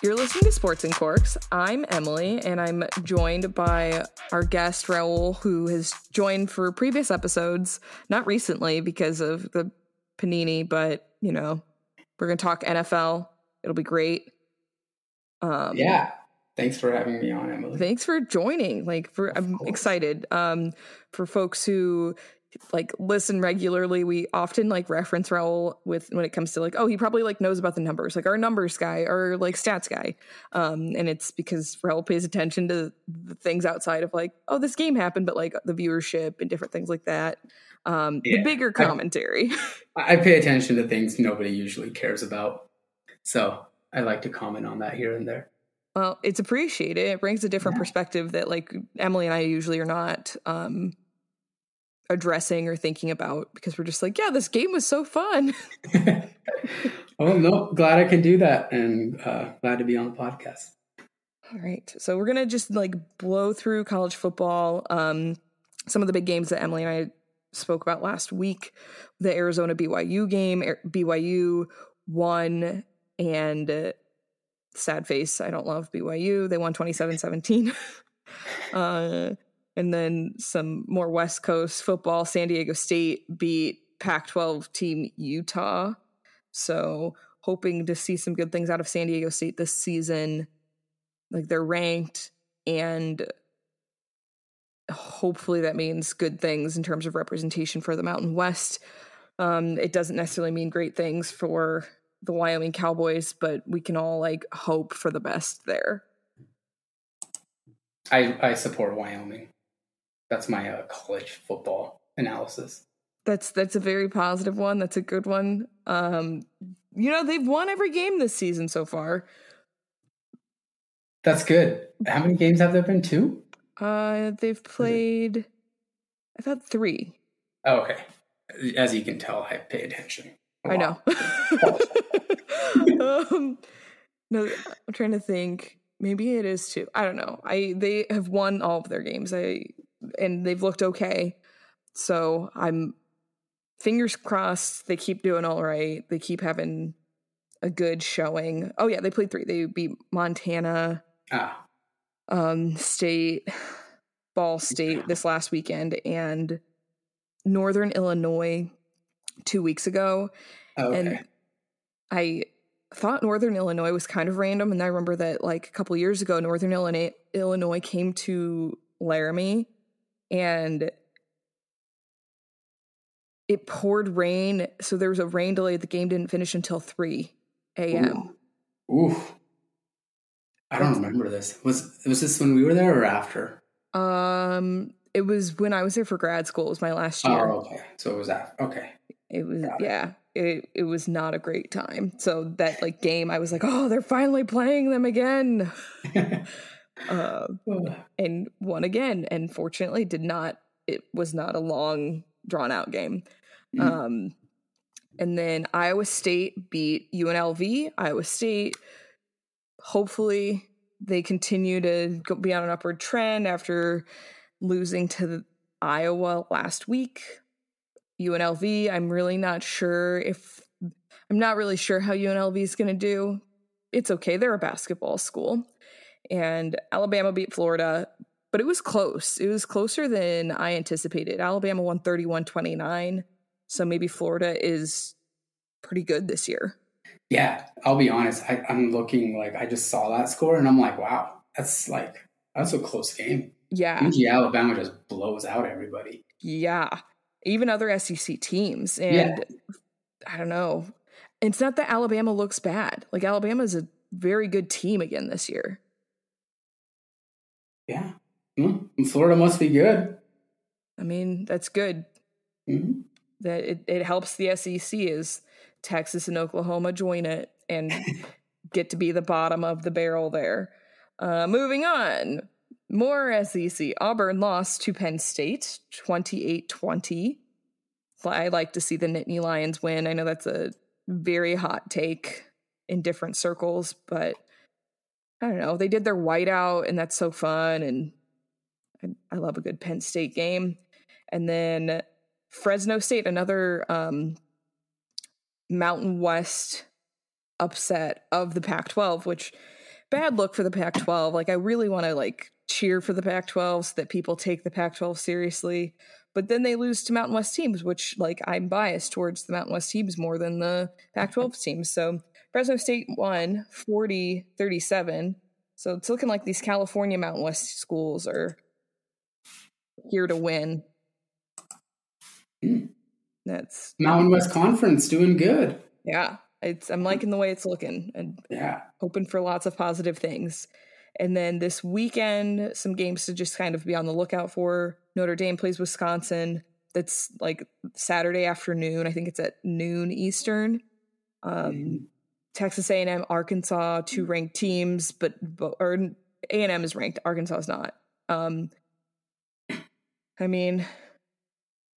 You're listening to Sports and Corks. I'm Emily, and I'm joined by our guest, Raul, who has joined for previous episodes, not recently because of the Panini, but, you know, we're going to talk NFL. It'll be great. Yeah. Thanks for having me on, Emily. Thanks for joining. I'm excited. For folks who listen regularly, we often reference Raul with when it comes to he probably knows about the numbers, our numbers guy or stats guy, and it's because Raul pays attention to the things outside of this game happened, but the viewership and different things like that. The bigger commentary. I pay attention to things nobody usually cares about, so I like to comment on that here and there. Well, it's appreciated. It brings a different perspective that Emily and I usually are not addressing or thinking about, because we're just this game was so fun. Oh no, glad I can do that, and glad to be on the podcast. All right, so we're gonna just blow through college football. Some of the big games that Emily and I spoke about last week: the Arizona BYU game. BYU won, and sad face, I don't love BYU. They won 27-17. And then some more West Coast football. San Diego State beat Pac-12 team Utah. So hoping to see some good things out of San Diego State this season. They're ranked, and hopefully that means good things in terms of representation for the Mountain West. It doesn't necessarily mean great things for the Wyoming Cowboys, but we can all hope for the best there. I support Wyoming. That's my college football analysis. That's a very positive one. That's a good one. They've won every game this season so far. That's good. How many games have there been? 2? They've played, I thought 3. Oh, okay. As you can tell, I pay attention. I know. No, I'm trying to think. Maybe it is 2. I don't know. They have won all of their games. And they've looked okay. So I'm fingers crossed they keep doing all right. They keep having a good showing. Oh yeah, they played 3. They beat Montana State, Ball State this last weekend, and Northern Illinois 2 weeks ago. Okay. And I thought Northern Illinois was kind of random, and I remember that a couple years ago, Northern Illinois came to Laramie, and it poured rain, so there was a rain delay. The game didn't finish until 3 a.m. Ooh. I don't remember this. Was this when we were there or after? It was when I was there for grad school. It was my last year. Oh, okay. So it was after. Okay. It was, yeah. It was not a great time. So that game, I was oh, they're finally playing them again. And won again. And fortunately it was not a long drawn out game. Mm-hmm. And then Iowa State beat UNLV. Iowa State, hopefully they continue to be on an upward trend after losing to Iowa last week. UNLV, I'm not really sure how UNLV is going to do. It's okay. They're a basketball school. And Alabama beat Florida, but it was close. It was closer than I anticipated. Alabama won 31-29. So maybe Florida is pretty good this year. Yeah, I'll be honest. I'm looking I just saw that score and I'm wow, that's a close game. Yeah. Usually Alabama just blows out everybody. Yeah. Even other SEC teams. And I don't know. It's not that Alabama looks bad. Alabama is a very good team again this year. Yeah. Mm-hmm. Florida must be good. I mean, that's good. Mm-hmm. That it helps the SEC is Texas and Oklahoma join it and get to be the bottom of the barrel there. Moving on. More SEC. Auburn lost to Penn State, 28-20. I like to see the Nittany Lions win. I know that's a very hot take in different circles, but I don't know. They did their whiteout, and that's so fun, and I love a good Penn State game. And then Fresno State, another Mountain West upset of the Pac-12, which bad look for the Pac-12. Like, I really want to like cheer for the Pac-12 so that people take the Pac-12 seriously. But then they lose to Mountain West teams, which, like, I'm biased towards the Mountain West teams more than the Pac-12 teams. So Fresno State won 40-37. So it's looking like these California Mountain West schools are here to win. That's Mountain West Conference doing good. Yeah. I'm liking the way it's looking, and hoping for lots of positive things. And then this weekend, some games to just kind of be on the lookout for. Notre Dame plays Wisconsin. That's like Saturday afternoon. I think it's at noon Eastern. Texas A&M, Arkansas, two ranked teams, but A&M is ranked. Arkansas is not. I mean,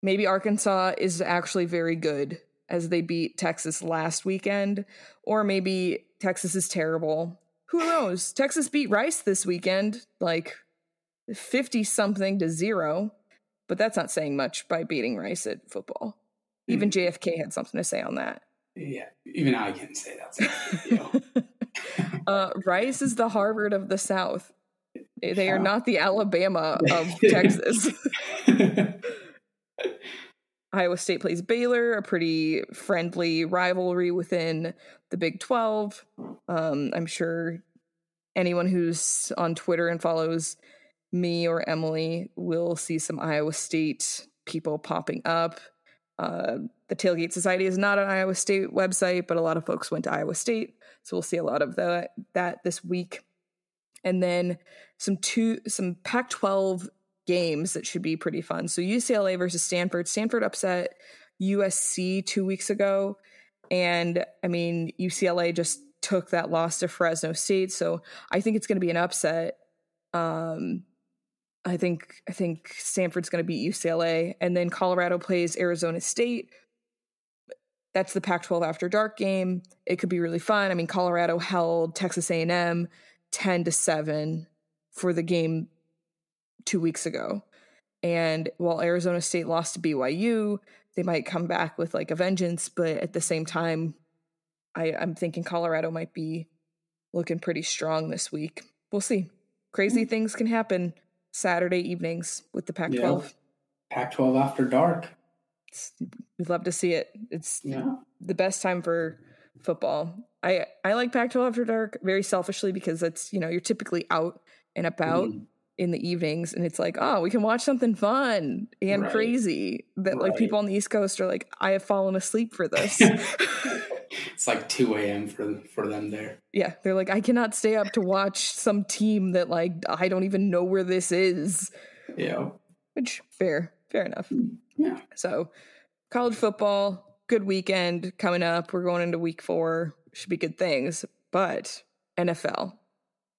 maybe Arkansas is actually very good as they beat Texas last weekend, or maybe Texas is terrible. Who knows? Texas beat Rice this weekend, like 50-something to 0, but that's not saying much by beating Rice at football. Even JFK had something to say on that. Yeah, even I can say that. Rice is the Harvard of the South. They are not the Alabama of Texas. Iowa State plays Baylor, a pretty friendly rivalry within the Big 12. I'm sure anyone who's on Twitter and follows me or Emily will see some Iowa State people popping up. The Tailgate Society is not an Iowa State website, but a lot of folks went to Iowa State. So we'll see a lot of that this week. And then some Pac-12 games that should be pretty fun. So UCLA versus Stanford. Stanford upset USC 2 weeks ago. And I mean, UCLA just took that loss to Fresno State. So I think it's going to be an upset. I think Stanford's going to beat UCLA. And then Colorado plays Arizona State. That's the Pac-12 After Dark game. It could be really fun. I mean, Colorado held Texas A&M 10-7 for the game 2 weeks ago. And while Arizona State lost to BYU, they might come back with like a vengeance. But at the same time, I'm thinking Colorado might be looking pretty strong this week. We'll see. Crazy things can happen Saturday evenings with the Pac-12. Yeah. Pac-12 After Dark. We'd love to see it. It's the best time for football. I like Pac-12 After Dark very selfishly because that's, you're typically out and about in the evenings, and it's like, oh, we can watch something fun and crazy that like people on the East Coast are like, I have fallen asleep for this. It's like 2 a.m. for them there. Yeah, they're like, I cannot stay up to watch some team that like I don't even know where this is. Yeah, which fair enough. Yeah. So, college football, good weekend coming up. We're going into week 4. Should be good things. But NFL,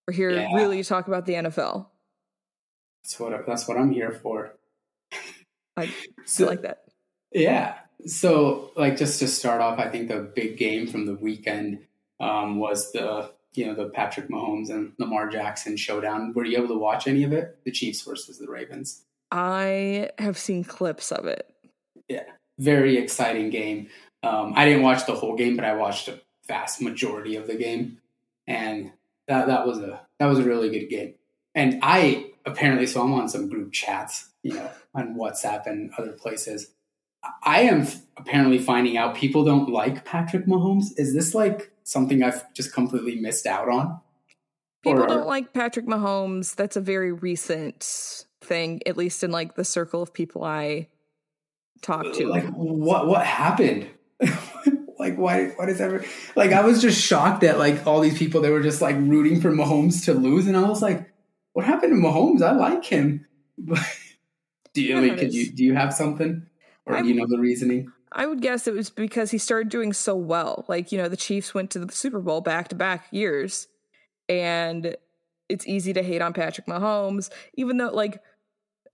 we're here really to talk about the NFL. That's what I'm here for. I like that. Yeah. So, like, just to start off, I think the big game from the weekend was the Patrick Mahomes and Lamar Jackson showdown. Were you able to watch any of it? The Chiefs versus the Ravens. I have seen clips of it. Yeah, very exciting game. I didn't watch the whole game, but I watched a vast majority of the game, and that was a really good game. And I'm on some group chats, on WhatsApp and other places. I am apparently finding out people don't like Patrick Mahomes. Is this like something I've just completely missed out on? People don't like Patrick Mahomes. That's a very recent thing, at least in like the circle of people I talk to. Like what happened? Like why does everyone? Like I was just shocked that like all these people, they were just like rooting for Mahomes to lose, and I was like, what happened to Mahomes? I like him. Do you have something? Or the reasoning? I would guess it was because he started doing so well. Like, the Chiefs went to the Super Bowl back-to-back years. And it's easy to hate on Patrick Mahomes, even though, like,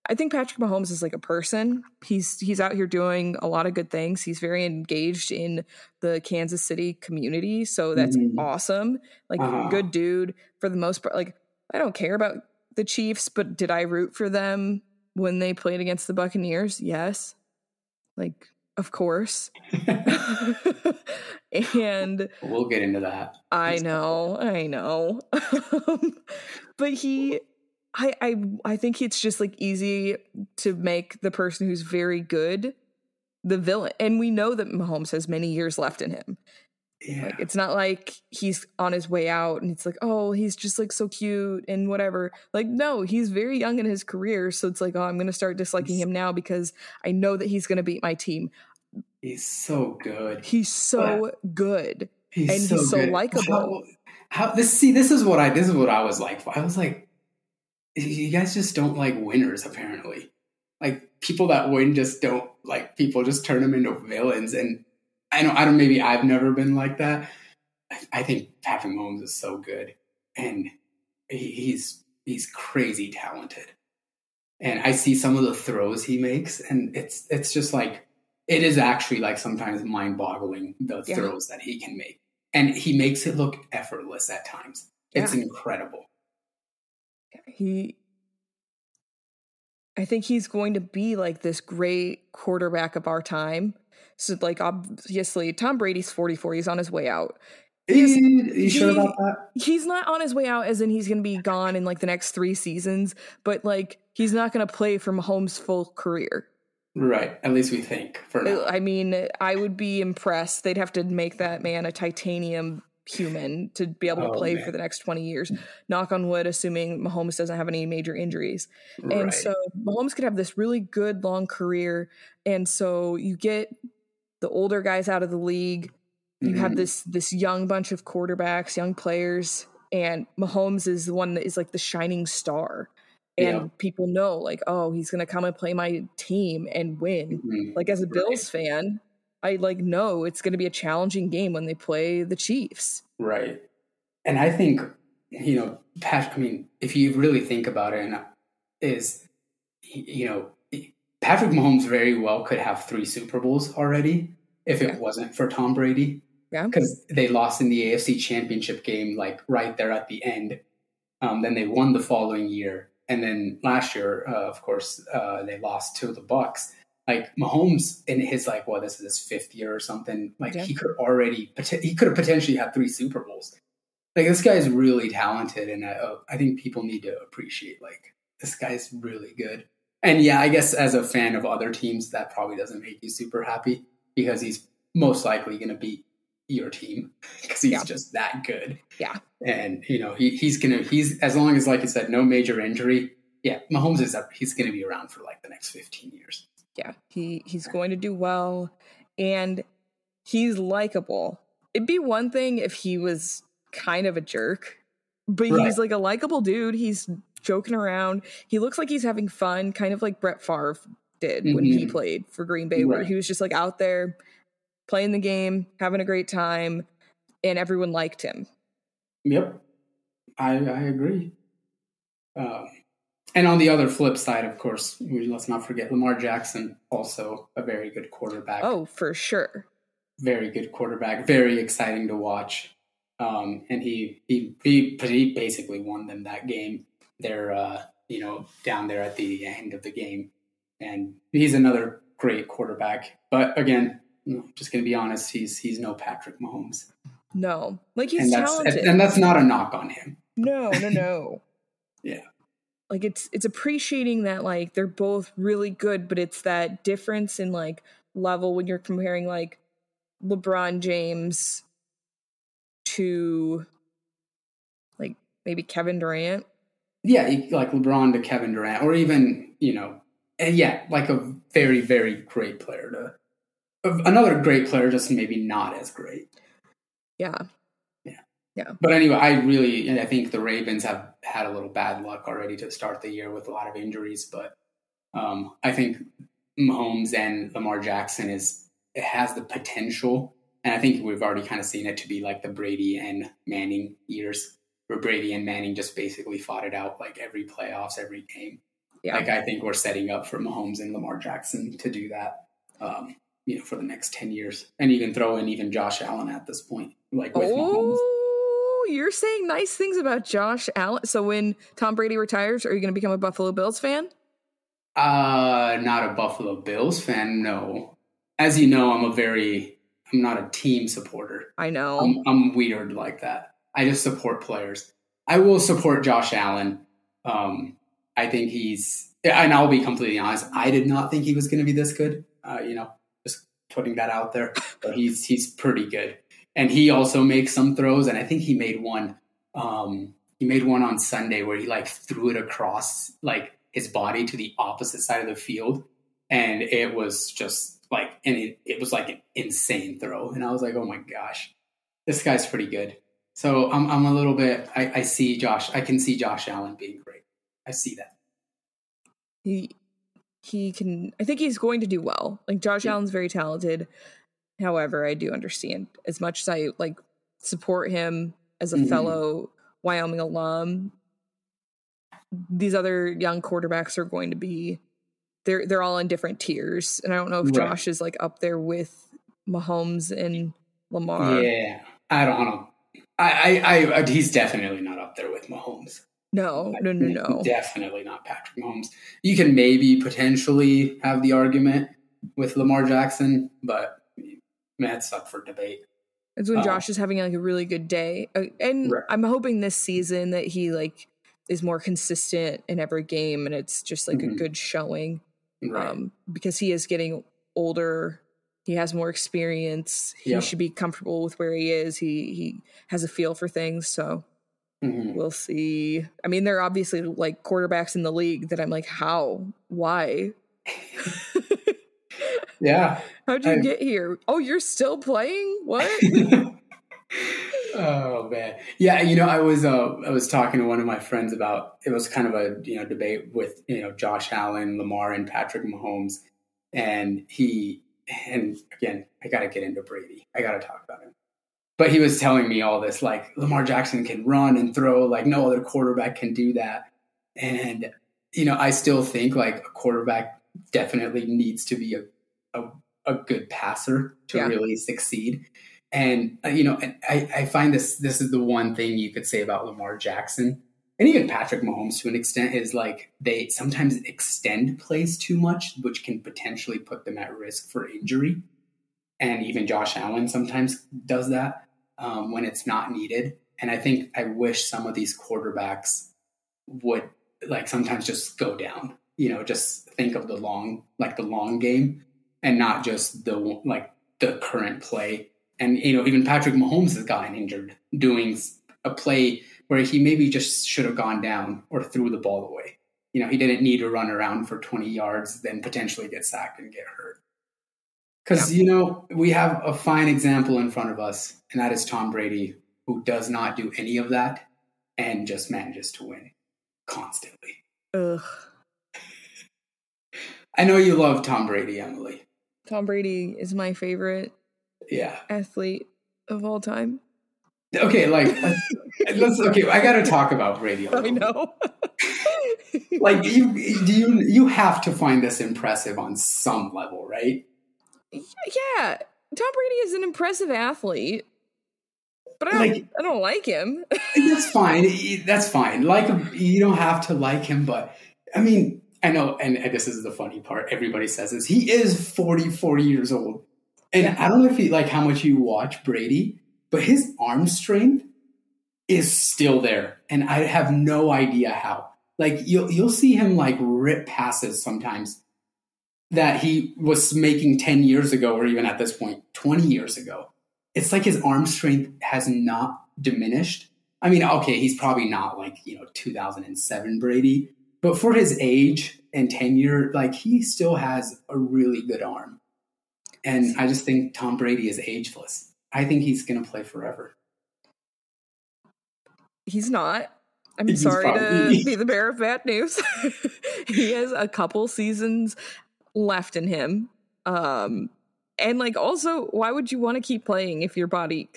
I think Patrick Mahomes is like a person. He's out here doing a lot of good things. He's very engaged in the Kansas City community, so that's awesome. Like, good dude for the most part. Like, I don't care about the Chiefs, but did I root for them when they played against the Buccaneers? Yes. Like, of course. And we'll get into that. I know. But I think it's just like easy to make the person who's very good the villain. And we know that Mahomes has many years left in him. Yeah. Like, it's not like he's on his way out and it's like, oh, he's just like so cute and whatever. Like, no, he's very young in his career. So it's like, oh, I'm going to start disliking him now because I know that he's going to beat my team. He's so good. He's so good. He's so likable. This is what I was like. I was like, you guys just don't like winners, apparently. Like, people that win just don't like people, just turn them into villains. And I don't. Maybe I've never been like that. I think Patrick Mahomes is so good, and he's crazy talented. And I see some of the throws he makes, and it's just like, it is actually like sometimes mind-boggling the throws that he can make, and he makes it look effortless at times. Yeah. It's incredible. I think he's going to be like this great quarterback of our time. So, like, obviously, Tom Brady's 44. He's on his way out. You sure about that? He's not on his way out, as in he's going to be gone in, like, the next 3 seasons. But, like, he's not going to play for Mahomes' full career. Right. At least we think, for now. I mean, I would be impressed. They'd have to make that man a titanium human to be able to play for the next 20 years. Knock on wood, assuming Mahomes doesn't have any major injuries. Right. And so Mahomes could have this really good, long career. And so you get the older guys out of the league. You have this young bunch of quarterbacks, young players, and Mahomes is the one that is like the shining star. And people know, like, oh, he's going to come and play my team and win. Mm-hmm. Like, as a Bills fan, I like know it's going to be a challenging game when they play the Chiefs. Right. And I think, you know, if you really think about it, Patrick Mahomes very well could have 3 Super Bowls already if it wasn't for Tom Brady. Yeah. Because they lost in the AFC Championship game, like right there at the end. Then they won the following year. And then last year, of course, they lost to the Bucs. Like, Mahomes in his, like, well, this is his 5th year or something. Like, he could have potentially had 3 Super Bowls. Like, this guy is really talented. And I think people need to appreciate, like, this guy's really good. And yeah, I guess as a fan of other teams, that probably doesn't make you super happy because he's most likely going to beat your team because he's just that good. Yeah. And, you know, he's as long as, like you said, no major injury. Yeah. Mahomes he's going to be around for like the next 15 years. Yeah. He's going to do well, and he's likable. It'd be one thing if he was kind of a jerk, but he's like a likable dude. He's joking around. He looks like he's having fun, kind of like Brett Favre did when he played for Green Bay, where he was just like out there playing the game, having a great time, and everyone liked him. Yep. I agree. And on the other flip side, of course, let's not forget Lamar Jackson, also a very good quarterback. Oh, for sure. Very good quarterback. Very exciting to watch. And he basically won them that game. They're, down there at the end of the game. And he's another great quarterback. But again, I'm just going to be honest, he's no Patrick Mahomes. No. Like, he's talented. And that's not a knock on him. No. Yeah. Like, it's appreciating that, like, they're both really good, but it's that difference in, like, level when you're comparing, like, LeBron James to, like, maybe Kevin Durant. Yeah, like LeBron to Kevin Durant, or even, you know, and like a very, very great player to another great player, just maybe not as great. Yeah. But anyway, I think the Ravens have had a little bad luck already to start the year with a lot of injuries, but I think Mahomes and Lamar Jackson has the potential, and I think we've already kind of seen it, to be like the Brady and Manning years, where Brady and Manning just basically fought it out, like every playoffs, every game. Yeah. Like, I think we're setting up for Mahomes and Lamar Jackson to do that, for the next 10 years. And you can throw in even Josh Allen at this point, like with Mahomes. You're saying nice things about Josh Allen. So when Tom Brady retires, are you going to become a Buffalo Bills fan? Not a Buffalo Bills fan, no. as you know, I'm not a team supporter. I know. I'm weird like that. I just support players. I will support Josh Allen. I think and I'll be completely honest, I did not think he was going to be this good. Just putting that out there. But he's pretty good. And he also makes some throws. And I think he made one. He made one on Sunday where he threw it across his body to the opposite side of the field. And it was just it was an insane throw. And I was like, oh my gosh, this guy's pretty good. So I'm a little bit, I can see Josh Allen being great. I see that. He can, I think he's going to do well. Josh Allen's very talented. However, I do understand, as much as I support him as a fellow Wyoming alum, these other young quarterbacks are going to be, they're all in different tiers. And I don't know if Josh is up there with Mahomes and Lamar. Yeah. I don't know. I he's definitely not up there with Mahomes. No. Definitely not Patrick Mahomes. You can maybe potentially have the argument with Lamar Jackson, but that's up for debate. It's when Josh is having a really good day. And I'm hoping this season that he is more consistent in every game, and it's just a good showing. Right. Because he is getting older. He has more experience. He should be comfortable with where he is. He has a feel for things. So we'll see. I mean, there are obviously quarterbacks in the league that I'm how? Why? Yeah. How'd you get here? Oh, you're still playing? What? Oh man. Yeah. I was talking to one of my friends about, it was kind of a, debate with, Josh Allen, Lamar, and Patrick Mahomes. And again, I got to get into Brady. I got to talk about him. But he was telling me all this, Lamar Jackson can run and throw, no other quarterback can do that. And, I still think a quarterback definitely needs to be a good passer to really succeed. And, I find this is the one thing you could say about Lamar Jackson and even Patrick Mahomes to an extent is they sometimes extend plays too much, which can potentially put them at risk for injury. And even Josh Allen sometimes does that when it's not needed. And I think I wish some of these quarterbacks would sometimes just go down, just think of the long game and not just the current play. And, even Patrick Mahomes has gotten injured doing a play where he maybe just should have gone down or threw the ball away. He didn't need to run around for 20 yards, then potentially get sacked and get hurt. Because, we have a fine example in front of us, and that is Tom Brady, who does not do any of that and just manages to win constantly. Ugh. I know you love Tom Brady, Emily. Tom Brady is my favorite athlete of all time. Okay, I gotta talk about Brady a little. I know. You have to find this impressive on some level, right? Yeah. Tom Brady is an impressive athlete, but I don't like him. That's fine. That's fine. You don't have to like him, but I mean, I know, and this is the funny part. Everybody says this. He is 44 years old. And I don't know if how much you watch Brady, but his arm strength is still there. And I have no idea how. You'll see him rip passes sometimes that he was making 10 years ago, or even at this point, 20 years ago. It's his arm strength has not diminished. I mean, okay, he's probably not 2007 Brady, but for his age and tenure, he still has a really good arm. And I just think Tom Brady is ageless. I think he's going to play forever. He's not. He's sorry to be the bearer of bad news. He has a couple seasons left in him. Also, why would you want to keep playing if your body,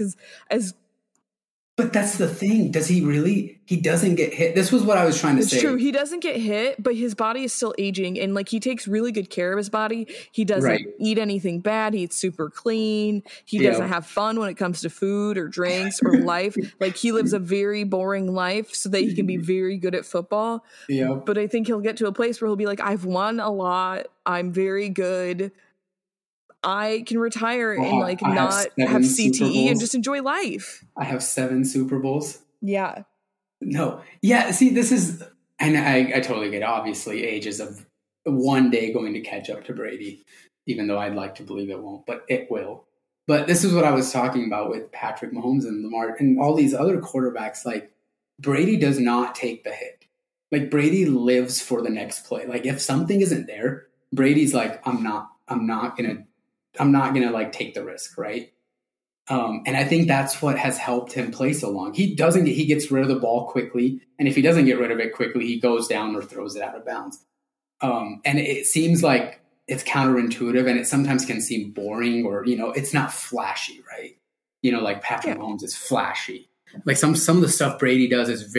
but that's the thing. Does he really? He doesn't get hit. This was what I was trying to say. It's true. He doesn't get hit, but his body is still aging. And he takes really good care of his body. He doesn't eat anything bad. He eats super clean. He doesn't have fun when it comes to food or drinks or life. He lives a very boring life so that he can be very good at football. Yeah. But I think he'll get to a place where he'll be I've won a lot. I'm very good. I can retire and like not have CTE and just enjoy life. I have 7 Super Bowls. Yeah. No. Yeah. See, this is, and I totally get it. Obviously age is one day going to catch up to Brady, even though I'd like to believe it won't, but it will. But this is what I was talking about with Patrick Mahomes and Lamar and all these other quarterbacks. Like Brady does not take the hit. Like Brady lives for the next play. Like if something isn't there, Brady's like, I'm not gonna like take the risk, right? And I think that's what has helped him play so long. He gets rid of the ball quickly, and if he doesn't get rid of it quickly, he goes down or throws it out of bounds. And it seems like it's counterintuitive, and it sometimes can seem boring, or it's not flashy, right? Like Patrick Mahomes is flashy. Like some of the stuff Brady does is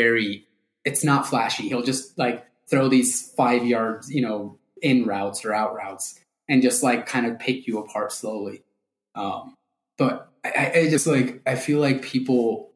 it's not flashy. He'll just like throw these 5 yards, in routes or out routes, and just like kind of pick you apart slowly. But I just like, I feel like people,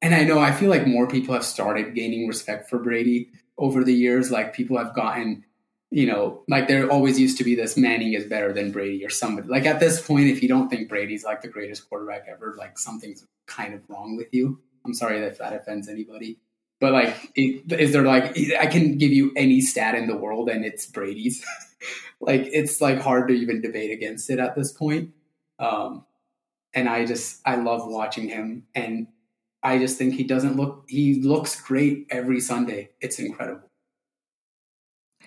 and I feel like more people have started gaining respect for Brady over the years. Like people have gotten, like there always used to be this Manning is better than Brady or somebody. Like at this point, if you don't think Brady's like the greatest quarterback ever, like something's kind of wrong with you. I'm sorry if that offends anybody. But like, is there like, I can give you any stat in the world and it's Brady's. Like, it's like hard to even debate against it at this point. And I love watching him. And I just think he looks great every Sunday. It's incredible.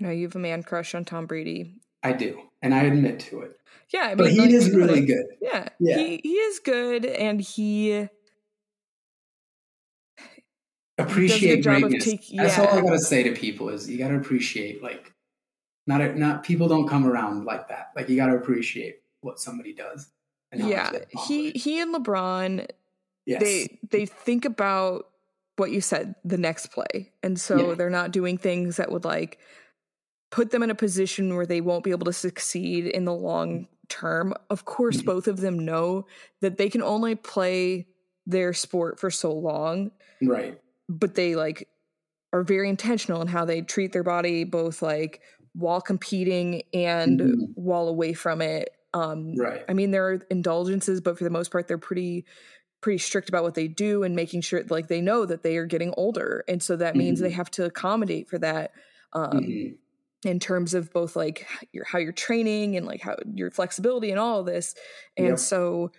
I know you have a man crush on Tom Brady. I do. And I admit to it. Yeah. But he is really good. Yeah. He is good. And he appreciate greatness. That's all I gotta say to people is you gotta appreciate, like, not people don't come around like that. Like you gotta appreciate what somebody does. And he and LeBron, yes, they think about what you said, the next play, and so they're not doing things that would like put them in a position where they won't be able to succeed in the long term. Of course, both of them know that they can only play their sport for so long, right? But they like are very intentional in how they treat their body, both like while competing and while away from it. Right. I mean, there are indulgences, but for the most part, they're pretty strict about what they do and making sure like they know that they are getting older. And so that means they have to accommodate for that in terms of both like how you're training and like how your flexibility and all of this. And so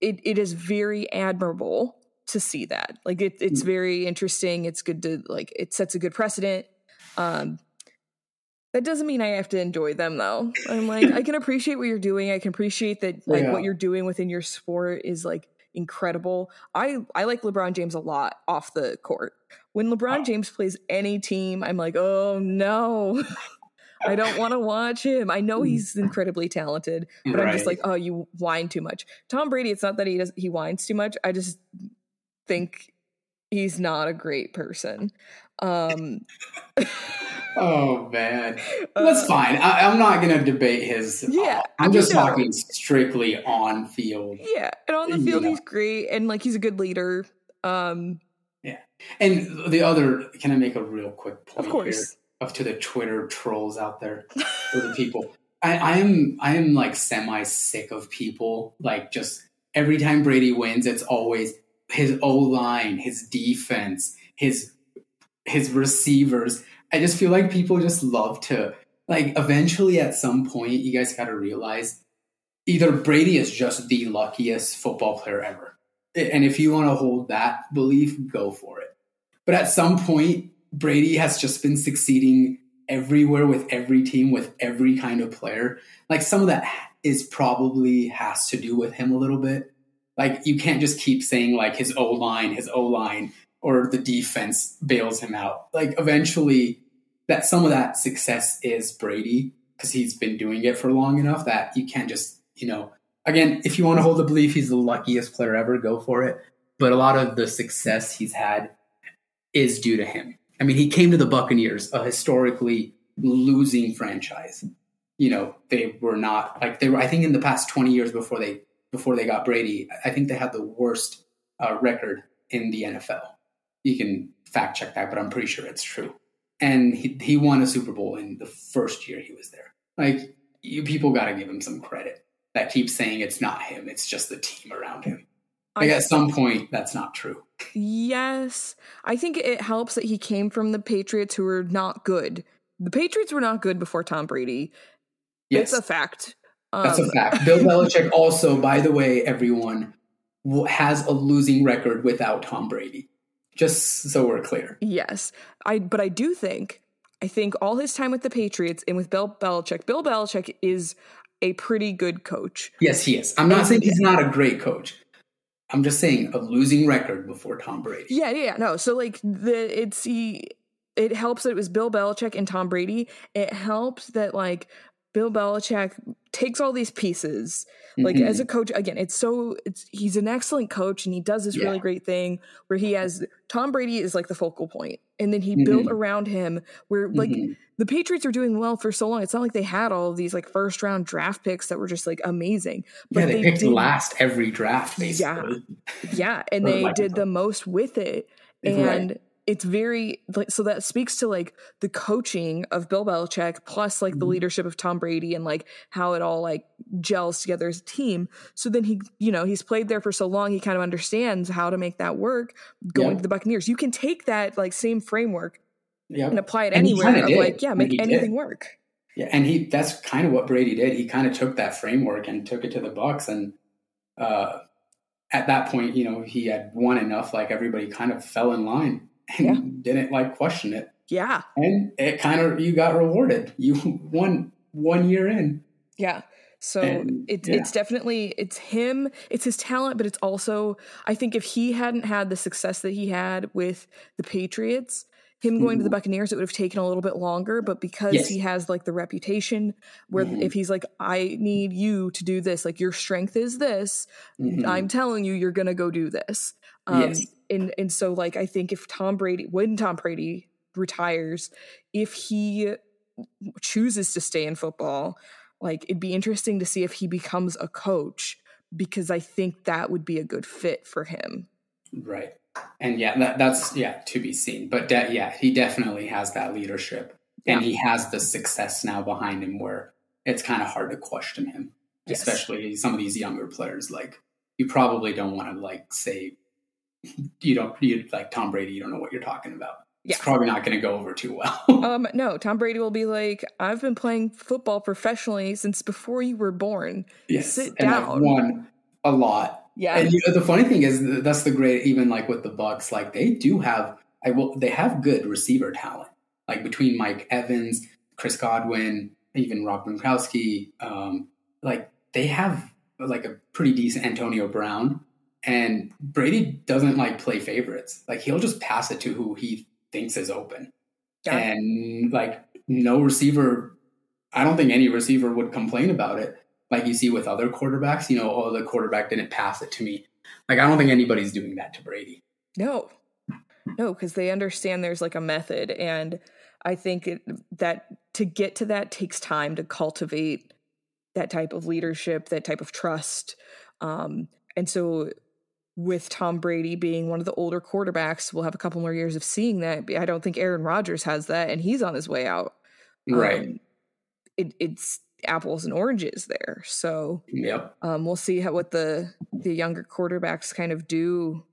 it is very admirable to see that. Like it's very interesting. It's good to like, it sets a good precedent. That doesn't mean I have to enjoy them though. I'm like, I can appreciate what you're doing. I can appreciate that. Like what you're doing within your sport is like incredible. I like LeBron James a lot off the court. When LeBron James plays any team, I'm like, oh no, I don't want to watch him. I know he's incredibly talented, but I'm just like, oh, you whine too much. Tom Brady, it's not that he whines too much. I just think he's not a great person. Oh man, that's fine. I'm not gonna debate his I'm just talking strictly on field. And on the field he's great, and like he's a good leader. And the other, can I make a real quick point of course here? Up to the Twitter trolls out there, or the people. I am like semi sick of people. Like just every time Brady wins, it's always his O-line, his defense, his receivers. I just feel like people just love to like. Eventually, at some point, you guys got to realize either Brady is just the luckiest football player ever, and if you want to hold that belief, go for it. But at some point, Brady has just been succeeding everywhere with every team, with every kind of player. Like some of that is probably has to do with him a little bit. Like you can't just keep saying like his O-line or the defense bails him out. Like eventually that some of that success is Brady because he's been doing it for long enough that you can't just, again, if you want to hold the belief he's the luckiest player ever, go for it. But a lot of the success he's had is due to him. I mean, he came to the Buccaneers, a historically losing franchise. They were not like I think in the past 20 years before they got Brady, I think they had the worst record in the NFL. You can fact check that, but I'm pretty sure it's true. And he won a Super Bowl in the first year he was there. Like, people got to give him some credit. that keeps saying it's not him, it's just the team around him. Like, at some point, that's not true. Yes. I think it helps that he came from the Patriots, who were not good. The Patriots were not good before Tom Brady. Yes. It's a fact. That's a fact. Bill Belichick also, by the way, everyone, has a losing record without Tom Brady. Just so we're clear. Yes. But I do think, all his time with the Patriots and with Bill Belichick is a pretty good coach. Yes, he is. I'm not saying he's not a great coach. I'm just saying a losing record before Tom Brady. Yeah, no. So, like, it helps that it was Bill Belichick and Tom Brady. It helps that, like, Bill Belichick takes all these pieces. Like, mm-hmm. as a coach, again, he's an excellent coach, and he does this really great thing where he has Tom Brady is, like, the focal point. And then he mm-hmm. built around him where, like, mm-hmm. the Patriots are doing well for so long. It's not like they had all of these, like, first-round draft picks that were just, like, amazing. But they picked last every draft, basically. Yeah, and they did the most with it. And it's very – so that speaks to, like, the coaching of Bill Belichick plus, like, mm-hmm. the leadership of Tom Brady and, like, how it all, like, gels together as a team. So then he – you know, he's played there for so long, he kind of understands how to make that work going to the Buccaneers. You can take that, like, same framework and apply it anywhere. Make anything work. Yeah, and that's kind of what Brady did. He kind of took that framework and took it to the Bucs. And at that point, you know, he had won enough. Like, everybody kind of fell in line. And didn't like question it. Yeah. And it kind of, you got rewarded. You won 1 year in. Yeah. So it's definitely, it's him, it's his talent, but it's also, I think if he hadn't had the success that he had with the Patriots, him going to the Buccaneers, it would have taken a little bit longer. But because he has, like, the reputation where if he's like, I need you to do this, like, your strength is this, I'm telling you, you're going to go do this. And so, like, I think when Tom Brady retires, if he chooses to stay in football, like, it'd be interesting to see if he becomes a coach, because I think that would be a good fit for him. Right. And that's to be seen. But he definitely has that leadership and he has the success now behind him where it's kind of hard to question him, especially some of these younger players. Like, you probably don't want to, like, say, Tom Brady, you don't know what you're talking about. Yeah. It's probably not going to go over too well. No, Tom Brady will be like, I've been playing football professionally since before you were born. Yes. Sit down. I've won a lot. Yeah. And the funny thing is that's the great, even like with the Bucs, like they do have, they have good receiver talent, like between Mike Evans, Chris Godwin, even Rob Gronkowski. Like they have like a pretty decent Antonio Brown. And Brady doesn't like play favorites. Like he'll just pass it to who he thinks is open. Yeah. And like no receiver, I don't think any receiver would complain about it. Like you see with other quarterbacks, you know, the quarterback didn't pass it to me. Like I don't think anybody's doing that to Brady. No, because they understand there's like a method. And I think that to get to that takes time to cultivate that type of leadership, that type of trust. And so with Tom Brady being one of the older quarterbacks, we'll have a couple more years of seeing that. I don't think Aaron Rodgers has that, and he's on his way out. Right. It's apples and oranges there. So we'll see what the younger quarterbacks kind of do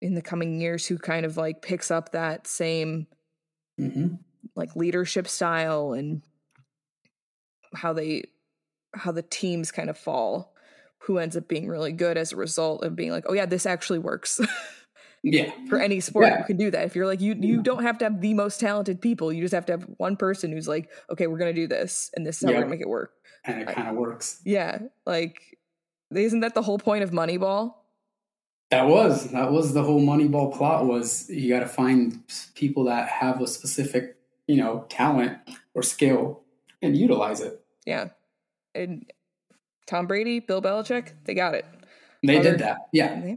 in the coming years, who kind of like picks up that same like leadership style and how the teams kind of fall. Who ends up being really good as a result of being like, oh yeah, this actually works. For any sport, you can do that. If you're like, you don't have to have the most talented people. You just have to have one person who's like, okay, we're going to do this. And this is how we're going to make it work. And it kind of works. Yeah. Like, isn't that the whole point of Moneyball? That was the whole Moneyball plot, was you got to find people that have a specific, you know, talent or skill and utilize it. Yeah. And Tom Brady, Bill Belichick, they got it. They did that. Yeah.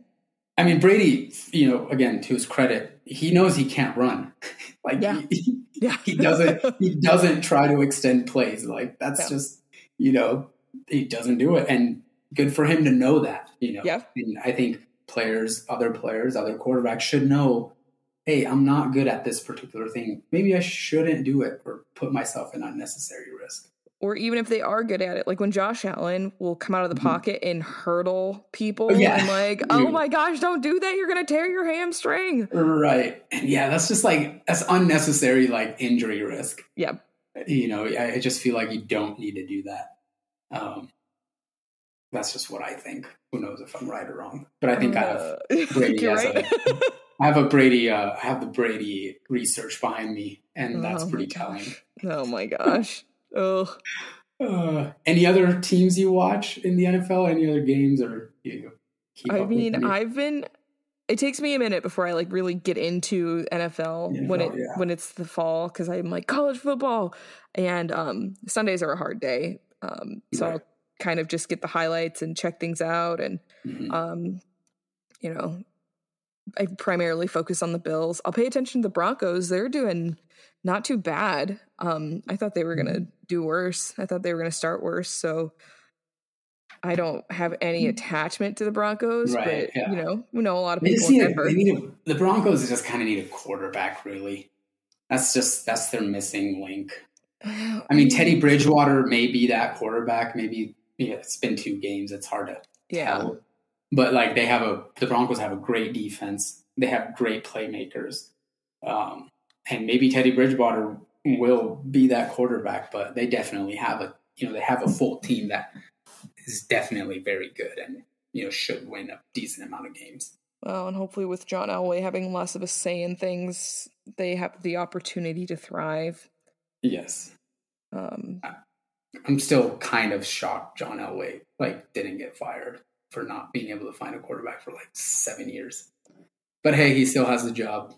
I mean, Brady, you know, again, to his credit, he knows he can't run. Like he doesn't try to extend plays. Like that's just, you know, he doesn't do it. And good for him to know that, you know. Yeah. And I think players, other quarterbacks should know, hey, I'm not good at this particular thing. Maybe I shouldn't do it or put myself in unnecessary risk. or even if they are good at it, like when Josh Allen will come out of the pocket and hurdle people, and like, oh my gosh, don't do that. You're going to tear your hamstring. Right. Yeah. That's just like, that's unnecessary, like injury risk. Yeah. You know, I just feel like you don't need to do that. That's just what I think. Who knows if I'm right or wrong, but I think I have Brady. I have the Brady research behind me, and that's pretty telling. Oh my gosh. Oh. Any other teams you watch in the NFL? Any other games, or keep up with me? It takes me a minute before I like really get into NFL when it's the fall, because I'm like college football, and Sundays are a hard day. So I'll kind of just get the highlights and check things out, and I primarily focus on the Bills. I'll pay attention to the Broncos. They're doing not too bad. I thought they were going to do worse. I thought they were going to start worse. So I don't have any attachment to the Broncos, but we know a lot of people in Denver. The Broncos just kind of need a quarterback, really. That's their missing link. I mean, Teddy Bridgewater may be that quarterback. Maybe it's been two games. It's hard to tell. But like the Broncos have a great defense. They have great playmakers. And maybe Teddy Bridgewater will be that quarterback, but they definitely have a full team that is definitely very good and, should win a decent amount of games. Well, and hopefully with John Elway having less of a say in things, they have the opportunity to thrive. Yes. I'm still kind of shocked John Elway didn't get fired for not being able to find a quarterback for 7 years. But hey, he still has the job.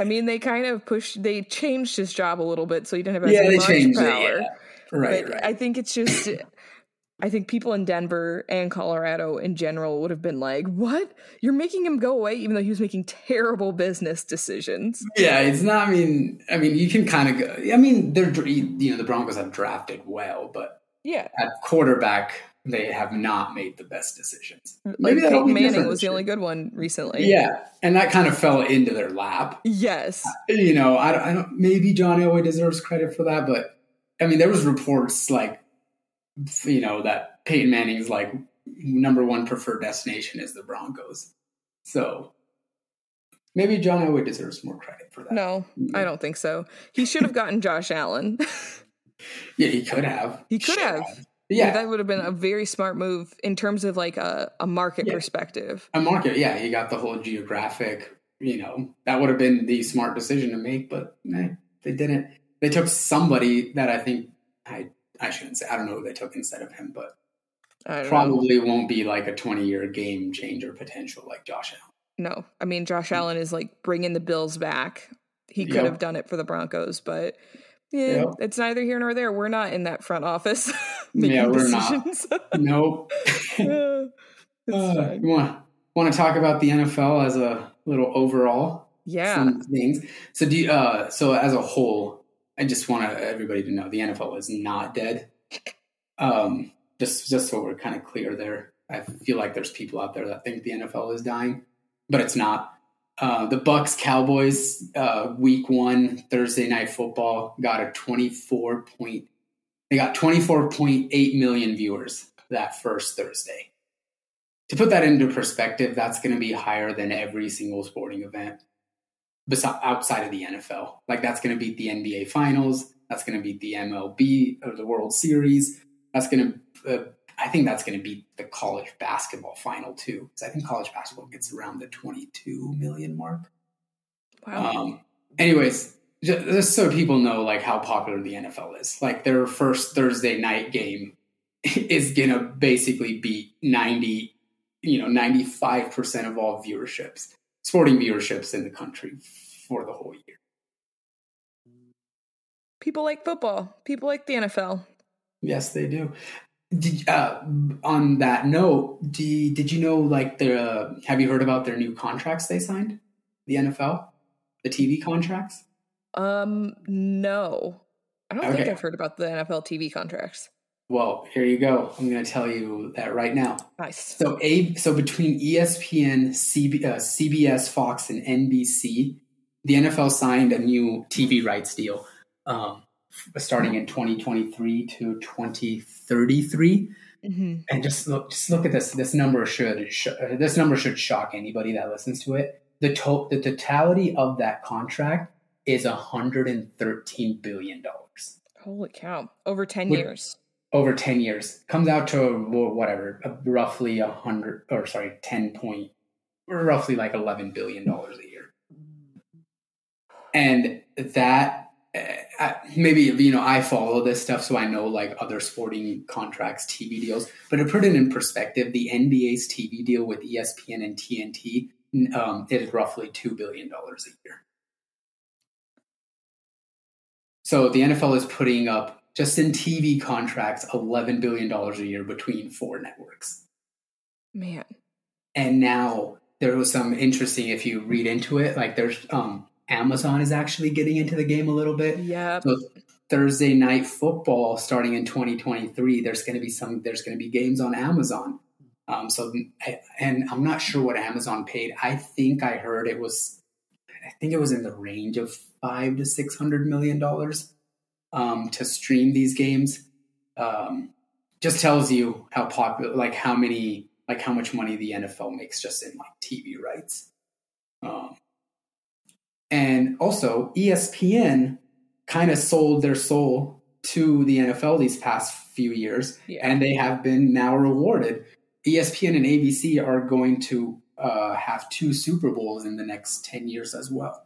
I mean, they kind of they changed his job a little bit, so he didn't have as much power. Yeah. Right. I think it's just, I think people in Denver and Colorado in general would have been like, what? You're making him go away, even though he was making terrible business decisions. Yeah, it's not, I mean, you can kind of go, they're, the Broncos have drafted well, but at quarterback, they have not made the best decisions. Maybe Peyton Manning was the only good one recently. Yeah, and that kind of fell into their lap. Yes. I don't. Maybe John Elway deserves credit for that, but there was reports that Peyton Manning's number one preferred destination is the Broncos. So maybe John Elway deserves more credit for that. No, I don't think so. He should have gotten Josh Allen. Yeah, he could have. Yeah, that would have been a very smart move in terms of a market perspective. A market, yeah. You got the whole geographic, that would have been the smart decision to make, but they didn't. They took somebody that I think, I shouldn't say, I don't know who they took instead of him, but probably won't be a 20-year game changer potential like Josh Allen. No, Josh Allen is bringing the Bills back. He could have done it for the Broncos, but... Yeah, it's neither here nor there. We're not in that front office making decisions. Not. Nope. You want to talk about the NFL as a little overall? Yeah. Some things. So do you, so as a whole, I just want everybody to know the NFL is not dead. Just so we're kind of clear there. I feel like there's people out there that think the NFL is dying, but it's not. The Bucs Cowboys week one Thursday night football got a 24.8 million viewers that first Thursday. To put that into perspective, that's going to be higher than every single sporting event outside of the NFL. That's going to beat the NBA Finals. That's going to beat the MLB or the World Series. That's going to I think that's going to be the college basketball final too, because I think college basketball gets around the 22 million mark. Wow. Anyways, just so people know how popular the NFL is, their first Thursday night game is going to basically be 95% of all viewerships, sporting viewerships in the country for the whole year. People like football. People like the NFL. Yes, they do. On that note, did you know have you heard about their new contracts they signed? The NFL, the TV contracts? No, I don't think I've heard about the NFL TV contracts. Well, here you go. I'm going to tell you that right now. Nice. So between ESPN, CBS, Fox, and NBC, the NFL signed a new TV rights deal. starting in 2023 to 2033. Mm-hmm. And just look at this. This number should shock anybody that listens to it. The totality of that contract is $113 billion. Holy cow. Over 10 years. Over 10 years. Comes out to roughly roughly like $11 billion a year. And that, I follow this stuff, so I know like other sporting contracts, TV deals. But to put it in perspective, the NBA's TV deal with ESPN and TNT is roughly $2 billion a year. So the NFL is putting up, just in TV contracts, $11 billion a year between four networks. Man. And now there was some interesting, if you read into it, like there's Amazon is actually getting into the game a little bit. Yeah. So Thursday Night Football starting in 2023, there's going to be games on Amazon. I'm not sure what Amazon paid. I think it was in the range of $500 to $600 million to stream these games. Just tells you how popular, how much money the NFL makes just in like TV rights. And also ESPN kind of sold their soul to the NFL these past few years, and they have been now rewarded. ESPN and ABC are going to have two Super Bowls in the next 10 years as well.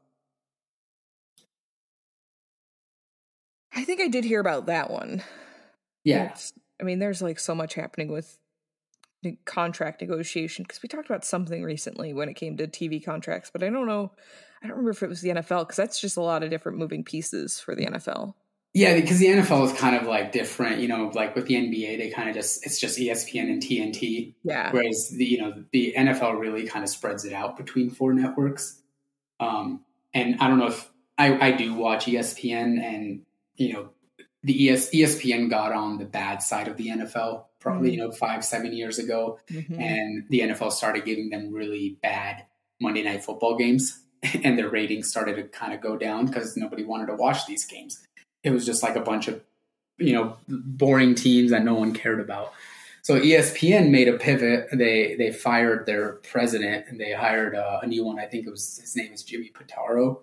I think I did hear about that one. Yeah. There's like so much happening with the contract negotiation, because we talked about something recently when it came to TV contracts, but I don't know. I don't remember if it was the NFL, because that's just a lot of different moving pieces for the NFL. Yeah, because the NFL is kind of like different, like with the NBA, they kind of it's just ESPN and TNT. Yeah. Whereas the NFL really kind of spreads it out between four networks. And I don't know if I do watch ESPN, and the ESPN got on the bad side of the NFL probably, 5-7 years ago. Mm-hmm. And the NFL started giving them really bad Monday Night Football games, and their ratings started to kind of go down because nobody wanted to watch these games. It was just like a bunch of, boring teams that no one cared about. So ESPN made a pivot. They fired their president and they hired a new one. I think his name is Jimmy Pitaro.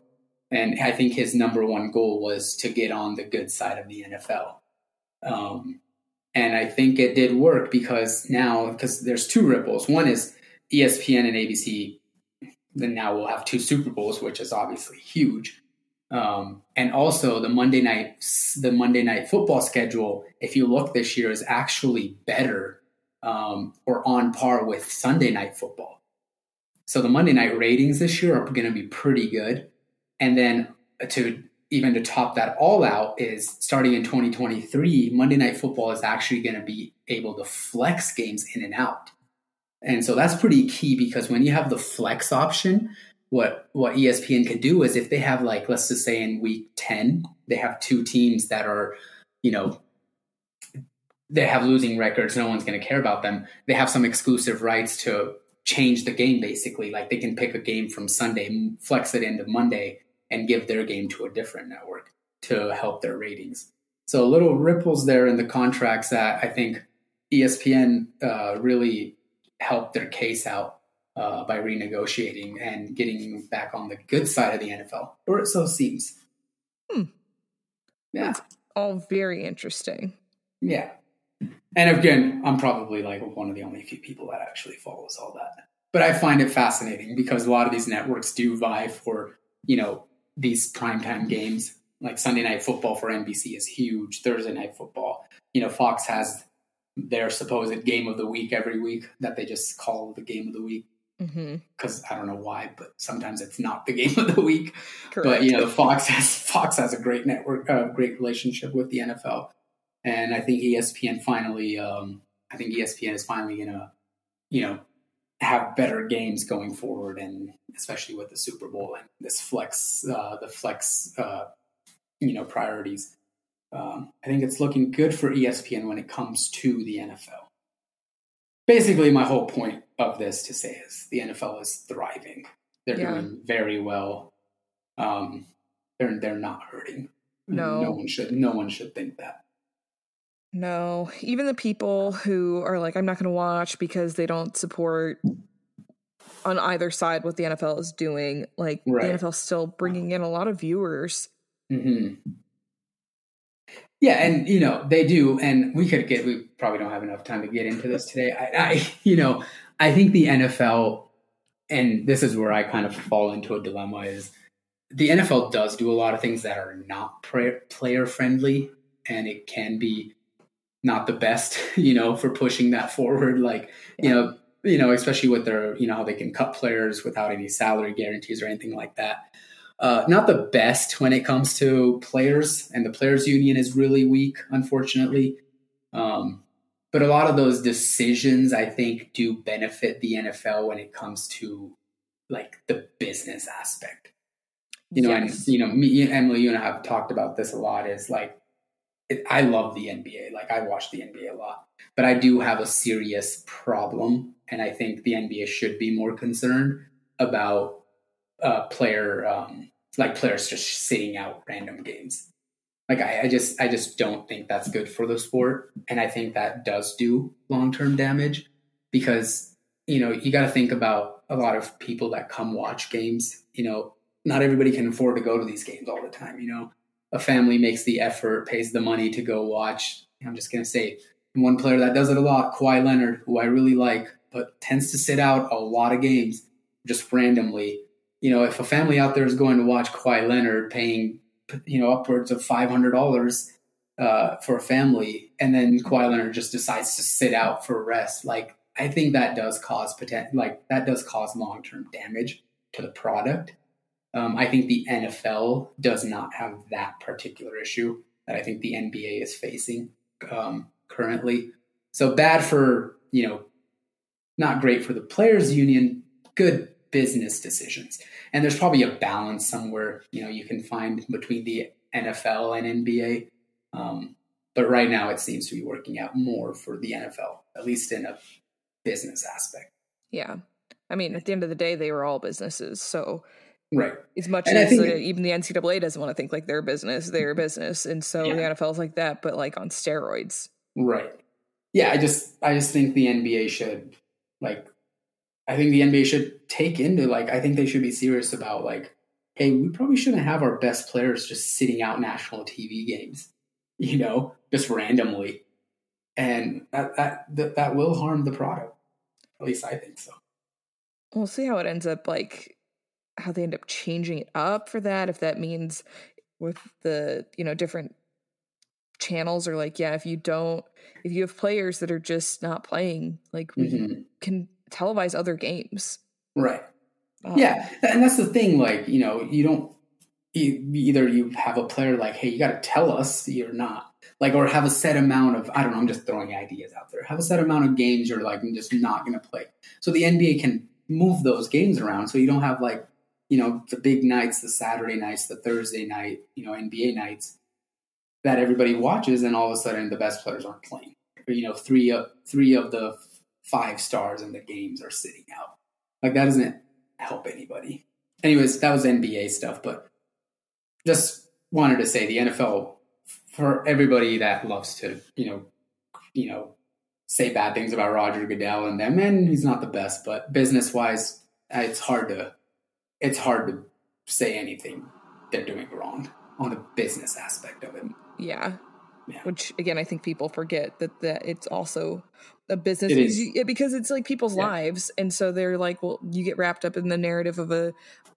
And I think his number one goal was to get on the good side of the NFL. And I think it did work because there's two ripples. One is ESPN and ABC, then now we'll have two Super Bowls, which is obviously huge. And also the Monday night football schedule, if you look this year, is actually better or on par with Sunday night football. So the Monday night ratings this year are going to be pretty good. And then to top that all out is starting in 2023, Monday night football is actually going to be able to flex games in and out. And so that's pretty key, because when you have the flex option, what ESPN can do is if they have, like, let's just say in week 10, they have two teams that are, they have losing records. No one's going to care about them. They have some exclusive rights to change the game, basically. Like, they can pick a game from Sunday, flex it into Monday, and give their game to a different network to help their ratings. So little ripples there in the contracts that I think ESPN really helped their case out by renegotiating and getting back on the good side of the NFL, or so it seems. Yeah. That's all very interesting. Yeah. And again, I'm probably like one of the only few people that actually follows all that, but I find it fascinating because a lot of these networks do vie for, these primetime games. Like Sunday night football for NBC is huge. Thursday night football, Fox has their supposed game of the week every week that they just call the game of the week. Because I don't know why, but sometimes it's not the game of the week. Correct. But Fox has a great network, great relationship with the NFL, and I think ESPN is finally gonna have better games going forward, and especially with the Super Bowl and this flex priorities. I think it's looking good for ESPN when it comes to the NFL. Basically, my whole point of this to say is the NFL is thriving. They're doing very well. They're not hurting. No. No one should think that. No. Even the people who are like, I'm not going to watch because they don't support on either side what the NFL is doing. Like, right. The NFL's still bringing in a lot of viewers. Mm-hmm. Yeah, and, you know, they do, and we probably don't have enough time to get into this today. I think the NFL, and this is where I kind of fall into a dilemma, is the NFL does do a lot of things that are not player-friendly, and it can be not the best, you know, for pushing that forward. Like, yeah. you know, especially with their, you know, how they can cut players without any salary guarantees or anything like that. Not the best when it comes to players, and the players union is really weak, unfortunately. But a lot of those decisions, I think, do benefit the NFL when it comes to like the business aspect. You know, yes. And you know, me, Emily, you and I have talked about this a lot. Is like, I love the NBA. Like, I watch the NBA a lot, but I do have a serious problem, and I think the NBA should be more concerned about players just sitting out random games. Like I just don't think that's good for the sport, and I think that does do long-term damage because, you know, you got to think about a lot of people that come watch games. You know, not everybody can afford to go to these games all the time. You know, a family makes the effort, pays the money to go watch. I'm just gonna say one player that does it a lot, Kawhi Leonard, who I really like, but tends to sit out a lot of games just randomly. You know, if a family out there is going to watch Kawhi Leonard paying, you know, upwards of $500 for a family, and then Kawhi Leonard just decides to sit out for rest, like I think that does cause long-term damage to the product. I think the NFL does not have that particular issue that I think the NBA is facing currently. So bad for, you know, not great for the players union, good business decisions. And there's probably a balance somewhere, you know, you can find between the NFL and NBA. But right now it seems to be working out more for the NFL, at least in a business aspect. Yeah. I mean, at the end of the day, they were all businesses. So right. As much and as even the NCAA doesn't want to think like their business. And so yeah. The NFL is like that, but like on steroids. Right. Yeah. I just think the NBA should take into, like, I think they should be serious about, like, hey, we probably shouldn't have our best players just sitting out national TV games, you know, just randomly. And that will harm the product. At least I think so. We'll see how it ends up, like, how they end up changing it up for that. If that means with the, you know, different channels are like, yeah, if you have players that are just not playing, like, we mm-hmm. can televise other games. Right. Yeah. And that's the thing. Like, you know, either you have a player like, hey, you got to tell us you're not, like, or have a set amount of, I don't know, I'm just throwing ideas out there. Have a set amount of games you're like, I'm just not going to play. So the NBA can move those games around. So you don't have, like, you know, the big nights, the Saturday nights, the Thursday night, you know, NBA nights that everybody watches. And all of a sudden the best players aren't playing, or, you know, three of the 5 stars in the games are sitting out. Like, that doesn't help anybody. Anyways, that was NBA stuff, but just wanted to say the NFL, for everybody that loves to, you know, say bad things about Roger Goodell and them, and he's not the best, but business-wise, it's hard to say anything they're doing wrong on the business aspect of it. Yeah. Yeah. Which, again, I think people forget that it's also a business because it's like people's yeah. lives. And so they're like, well, you get wrapped up in the narrative of a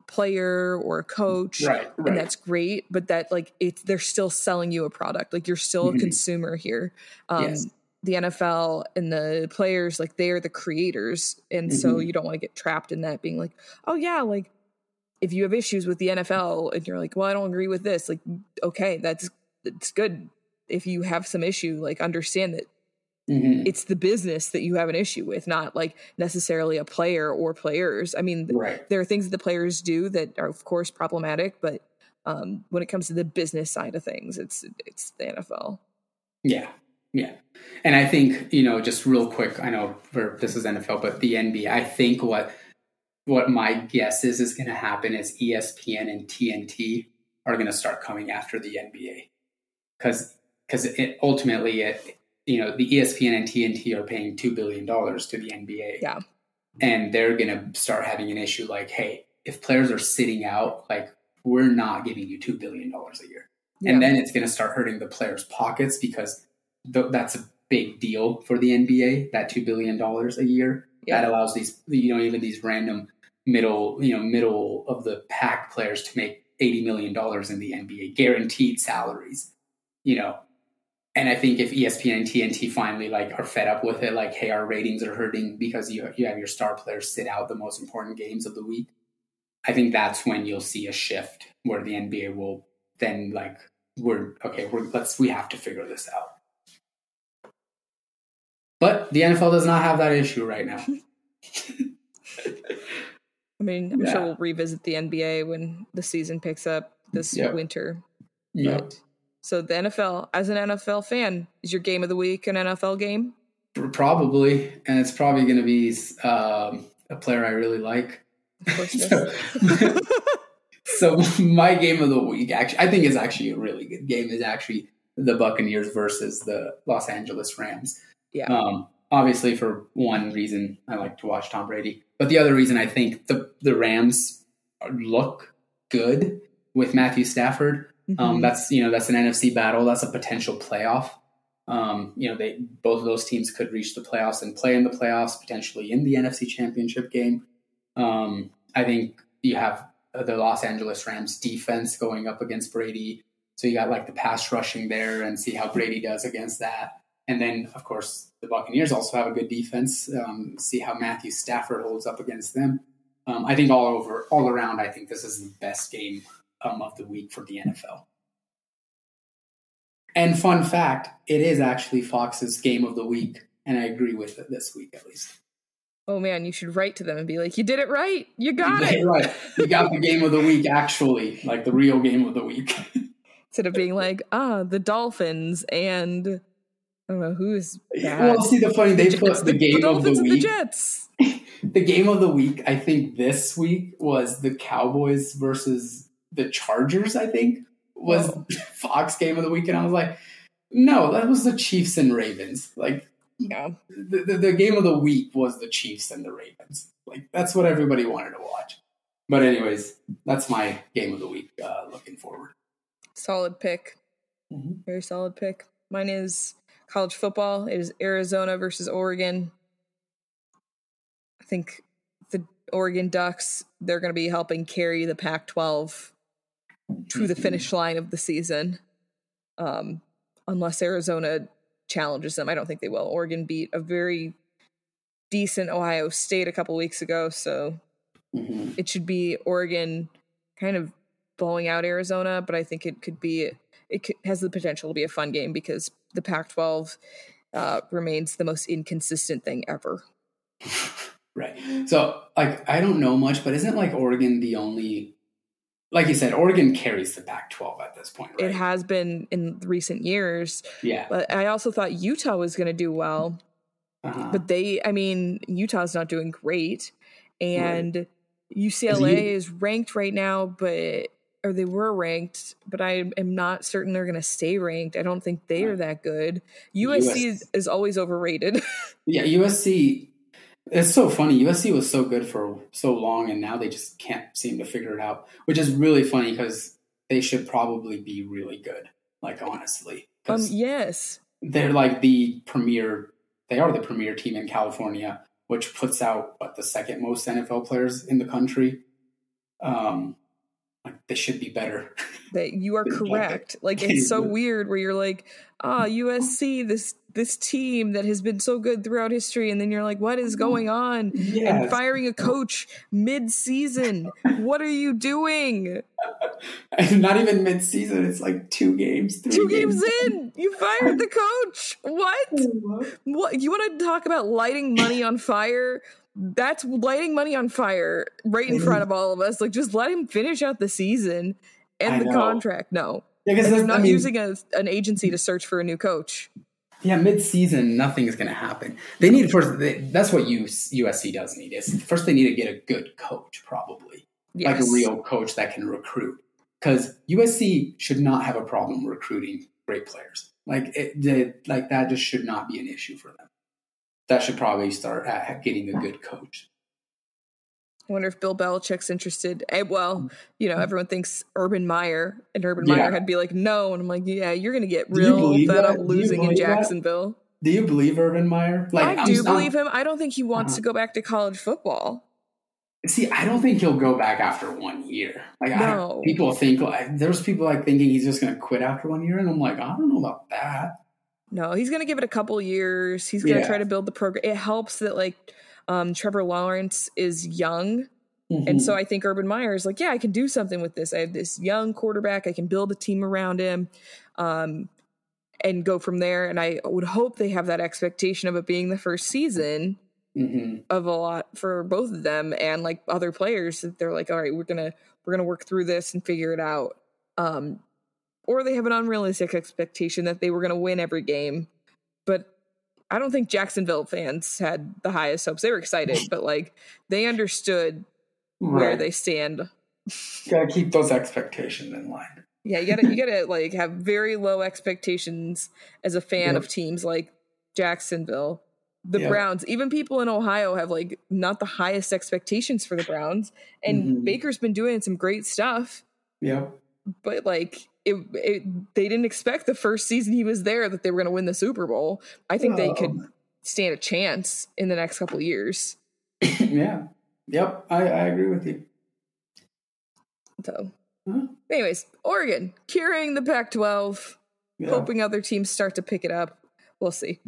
player or a coach. Right. And that's great. But that, like, they're still selling you a product. Like, you're still mm-hmm. a consumer here. Yes. The NFL and the players, like, they are the creators. And mm-hmm. so you don't want to get trapped in that being like, oh, yeah, like, if you have issues with the NFL and you're like, well, I don't agree with this. Like, okay, it's good. If you have some issue, like, understand that mm-hmm. it's the business that you have an issue with, not like necessarily a player or players. I mean, right. There are things that the players do that are, of course, problematic, but when it comes to the business side of things, it's the NFL. Yeah. Yeah. And I think, you know, just real quick, I know this is NFL, but the NBA, I think what my guess is going to happen is ESPN and TNT are going to start coming after the NBA, because ultimately, the ESPN and TNT are paying $2 billion to the NBA. Yeah. And they're going to start having an issue like, hey, if players are sitting out, like, we're not giving you $2 billion a year. Yeah. And then it's going to start hurting the players' pockets, because that's a big deal for the NBA, that $2 billion a year. Yeah. That allows these, even these random middle of the pack players to make $80 million in the NBA, guaranteed salaries, And I think if ESPN and TNT finally are fed up with it, hey, our ratings are hurting because you have your star players sit out the most important games of the week, I think that's when you'll see a shift where the NBA will then we have to figure this out. But the NFL does not have that issue right now. I mean, I'm sure we'll revisit the NBA when the season picks up this winter. Yeah. So the NFL, as an NFL fan, is your game of the week an NFL game? Probably, and it's probably going to be a player I really like. Of course. So my game of the week, actually, I think is actually a really good game, is actually the Buccaneers versus the Los Angeles Rams. Yeah. Obviously, for one reason, I like to watch Tom Brady. But the other reason, I think the Rams look good with Matthew Stafford. Mm-hmm. That's an NFC battle. That's a potential playoff. Both of those teams could reach the playoffs and play in the playoffs, potentially in the NFC Championship game. I think you have the Los Angeles Rams defense going up against Brady. So you got the pass rushing there, and see how Brady does against that. And then, of course, the Buccaneers also have a good defense. See how Matthew Stafford holds up against them. I think all around, I think this is the best game of the week for the NFL. And fun fact, it is actually Fox's game of the week, and I agree with it this week, at least. Oh man, you should write to them and be like, you did it right. You got it right. You got the game of the week, actually, the real game of the week. Instead of being the Dolphins and... I don't know who's bad. Well, see, the funny, they put the game of the week. The Jets. The game of the week, I think this week, was the Cowboys versus the Chargers, I think, was Fox game of the week. And I was like, no, that was the Chiefs and Ravens. The game of the week was the Chiefs and the Ravens. That's what everybody wanted to watch. But anyways, that's my game of the week looking forward. Solid pick. Mm-hmm. Very solid pick. Mine is... college football. It is Arizona versus Oregon. I think the Oregon Ducks, they're going to be helping carry the Pac-12 to the finish line of the season. Unless Arizona challenges them. I don't think they will. Oregon beat a very decent Ohio State a couple weeks ago, so it should be Oregon kind of blowing out Arizona, but I think it has the potential to be a fun game because the Pac-12 remains the most inconsistent thing ever. Right. So, I don't know much, but isn't Oregon the only, you said, Oregon carries the Pac-12 at this point, right? It has been in recent years. Yeah. But I also thought Utah was going to do well, but Utah's not doing great. And UCLA is ranked right now, or they were ranked, but I am not certain they're going to stay ranked. I don't think they are that good. USC is always overrated. Yeah, USC. It's so funny. USC was so good for so long, and now they just can't seem to figure it out, which is really funny because they should probably be really good, honestly. Yes. They're the premier team in California, which puts out, the second most NFL players in the country. They should be better. That you are correct. It's so weird where you're USC, this team that has been so good throughout history. And then you're what is going on? Yes. And firing a coach mid-season. What are you doing? Not even mid-season. It's 2 games. 3 games in. You fired the coach. What? You want to talk about lighting money on fire? That's lighting money on fire right in front of all of us. Just let him finish out the season and the contract. No. Yeah, because they're not using an agency to search for a new coach. Yeah, mid-season, nothing is going to happen. They need first. That's what USC does need is first they need to get a good coach, probably. Yes. A real coach that can recruit. because USC should not have a problem recruiting great players. That just should not be an issue for them. That should probably start at getting a good coach. I wonder if Bill Belichick's interested. Well, you know, everyone thinks Urban Meyer, and Urban Meyer had to be like, no. And I'm like, yeah, you're going to get real fed up losing in Jacksonville. Do you believe Urban Meyer? I do believe him. I don't think he wants to go back to college football. See, I don't think he'll go back after 1 year. People think there's people thinking he's just going to quit after 1 year, and I'm like, I don't know about that. No, he's going to give it a couple years. He's going to try to build the program. It helps that Trevor Lawrence is young, and so I think Urban Meyer is I can do something with this. I have this young quarterback. I can build a team around him, and go from there. And I would hope they have that expectation of it being the first season. Mm-hmm. Of a lot for both of them and other players. They're like, all right, we're gonna work through this and figure it out. Or they have an unrealistic expectation that they were gonna win every game. But I don't think Jacksonville fans had the highest hopes. They were excited, but they understood where they stand. You gotta keep those expectations in line. Yeah, you gotta have very low expectations as a fan of teams like Jacksonville. The Browns, even people in Ohio have not the highest expectations for the Browns, and Baker's been doing some great stuff. Yeah. But they didn't expect the first season he was there that they were going to win the Super Bowl. I think they could stand a chance in the next couple of years. Yeah. Yep. I agree with you. So anyways, Oregon carrying the Pac-12, hoping other teams start to pick it up. We'll see.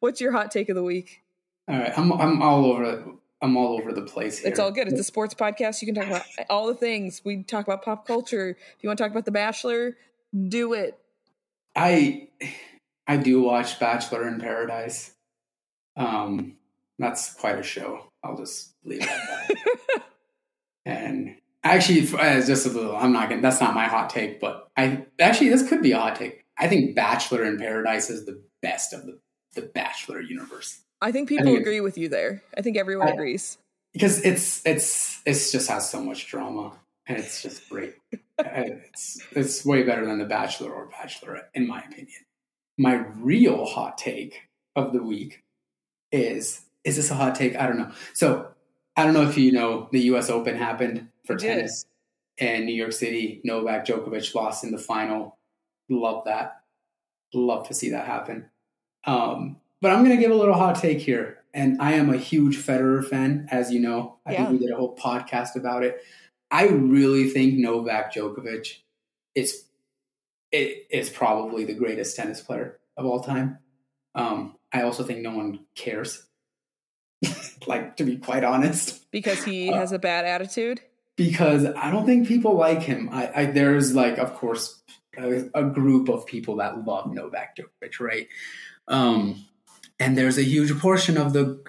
What's your hot take of the week? All right, I'm all over the place here. It's all good. It's a sports podcast. You can talk about all the things. We talk about pop culture. If you want to talk about The Bachelor, do it. I do watch Bachelor in Paradise. That's quite a show. I'll just leave it at that. And actually, that's not my hot take, but this could be a hot take. I think Bachelor in Paradise is the best of the Bachelor universe. I think people agree with you there. I think everyone agrees. Because it's just has so much drama, and it's just great. It's way better than The Bachelor or Bachelorette, in my opinion. My real hot take of the week is this a hot take? I don't know. So I don't know if you know the US Open happened for tennis in New York City. Novak Djokovic lost in the final. Love that. Love to see that happen. But I'm going to give a little hot take here. And I am a huge Federer fan, as you know. I think we did a whole podcast about it. I really think Novak Djokovic is probably the greatest tennis player of all time. I also think no one cares, to be quite honest. Because he has a bad attitude? Because I don't think people like him. There's, of course... a group of people that love Novak Djokovic, right? And there's a huge portion of the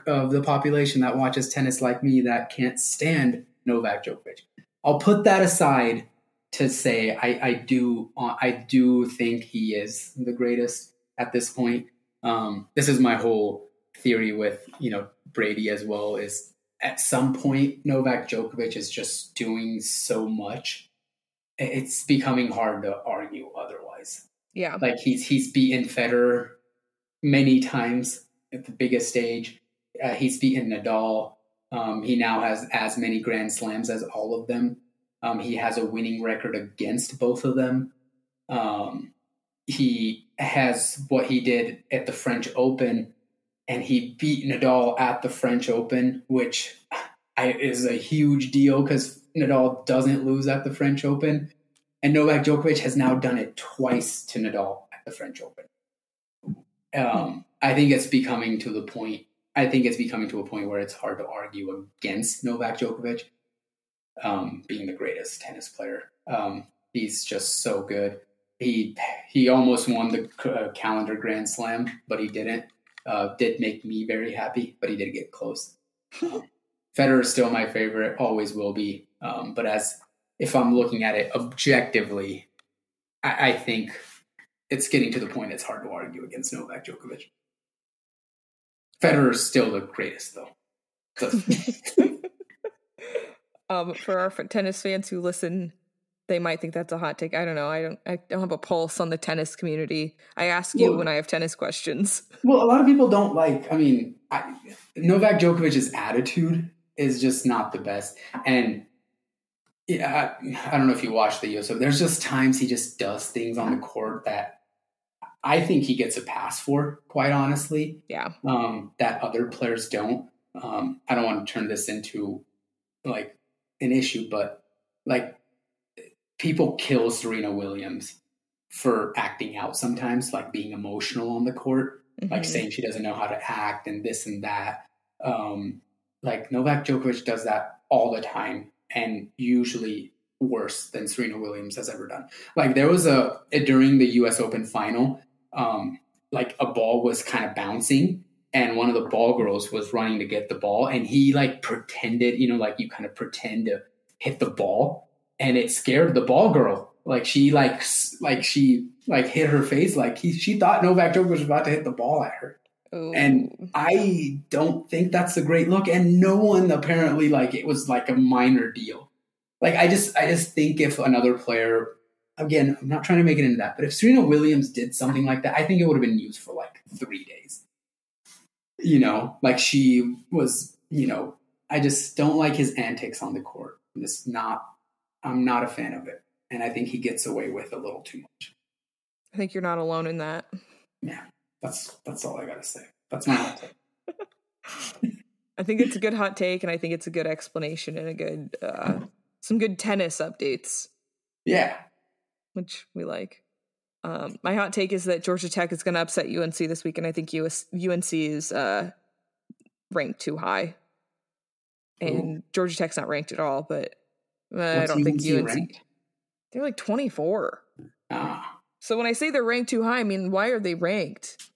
population that watches tennis like me that can't stand Novak Djokovic. I'll put that aside to say I do think he is the greatest at this point. This is my whole theory with Brady as well. Is at some point Novak Djokovic is just doing so much. It's becoming hard to argue otherwise. Yeah. He's beaten Federer many times at the biggest stage. He's beaten Nadal. He now has as many Grand Slams as all of them. He has a winning record against both of them. He has what he did at the French Open, and he beat Nadal at the French Open, which is a huge deal because Nadal doesn't lose at the French Open, and Novak Djokovic has now done it twice to Nadal at the French Open. I think it's becoming to the point. I think it's becoming to a point where it's hard to argue against Novak Djokovic being the greatest tennis player. He's just so good. He almost won the calendar Grand Slam, but he didn't. Did make me very happy, but he did get close. Federer is still my favorite, always will be. But if I'm looking at it objectively, I think it's getting to the point it's hard to argue against Novak Djokovic. Federer is still the greatest, though. For our tennis fans who listen, They might think that's a hot take. I don't know. I don't have a pulse on the tennis community. I ask you when I have tennis questions. Well, a lot of people don't like, Novak Djokovic's attitude is just not the best. And yeah, I don't know if you watch the US Open. There's just times he just does things on the court that I think he gets a pass for, quite honestly. Yeah. That other players don't. I don't want to turn this into like an issue, but like, people kill Serena Williams for acting out sometimes, like being emotional on the court, mm-hmm. like saying she doesn't know how to act and this and that. Like Novak Djokovic does that all the time and usually worse than Serena Williams has ever done. Like there was during the US Open final, like a ball was kind of bouncing and one of the ball girls was running to get the ball. And he like pretended, like you kind of pretend to hit the ball. And it scared the ball girl. She hit her face. She thought Novak Djokovic was about to hit the ball at her. Ooh. And I don't think that's a great look. And no one apparently it was like a minor deal. I just think if another player, again, I'm not trying to make it into that, but if Serena Williams did something like that, I think it would have been used for 3 days. She was, I just don't like his antics on the court. I'm not a fan of it. And I think he gets away with a little too much. I think you're not alone in that. Yeah. That's all I got to say. That's my hot take. I think it's a good hot take and I think it's a good explanation and a good, some good tennis updates. Yeah. Which we like. My hot take is that Georgia Tech is going to upset UNC this week. And I think UNC is ranked too high. And ooh. Georgia Tech's not ranked at all, but I don't think UNC ranked? They're 24. Ah. So when I say they're ranked too high, I mean, why are they ranked?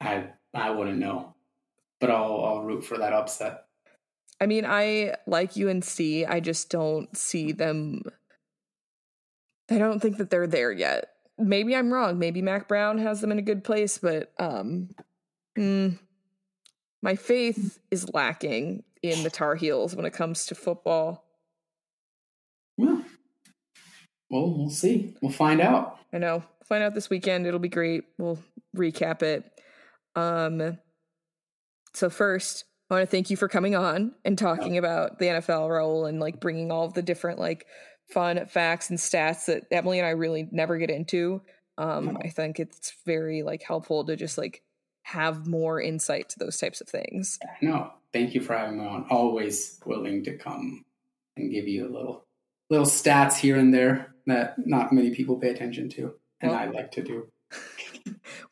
I wouldn't know, but I'll root for that upset. I mean, I like UNC. I just don't see them. I don't think that they're there yet. Maybe I'm wrong. Maybe Mac Brown has them in a good place, but my faith is lacking in the Tar Heels when it comes to football. Well, we'll see. We'll find out. I know. Find out this weekend. It'll be great. We'll recap it. So first, I want to thank you for coming on and talking about the NFL, Raul, and bringing all of the different fun facts and stats that Emily and I really never get into. I think it's very helpful to just have more insight to those types of things. No, thank you for having me on. Always willing to come and give you a little stats here and there that not many people pay attention to. And I like to do.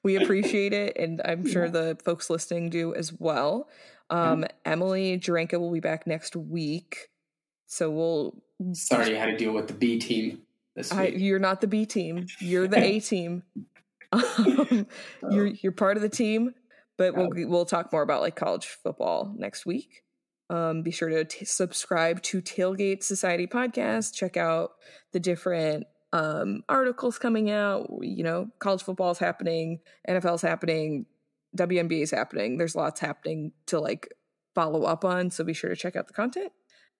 We appreciate it. And I'm sure the folks listening do as well. Emily Jarenka will be back next week. So we'll. Sorry, you had to deal with the B team this week. You're not the B team. You're the A team. You're part of the team, but we'll talk more about college football next week. Be sure to subscribe to Tailgate Society podcast. Check out the different articles coming out. College football is happening, NFL is happening, WNBA is happening. There's lots happening to follow up on. So be sure to check out the content.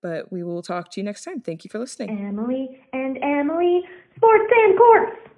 But we will talk to you next time. Thank you for listening, Emily and Emily Sports and Courts.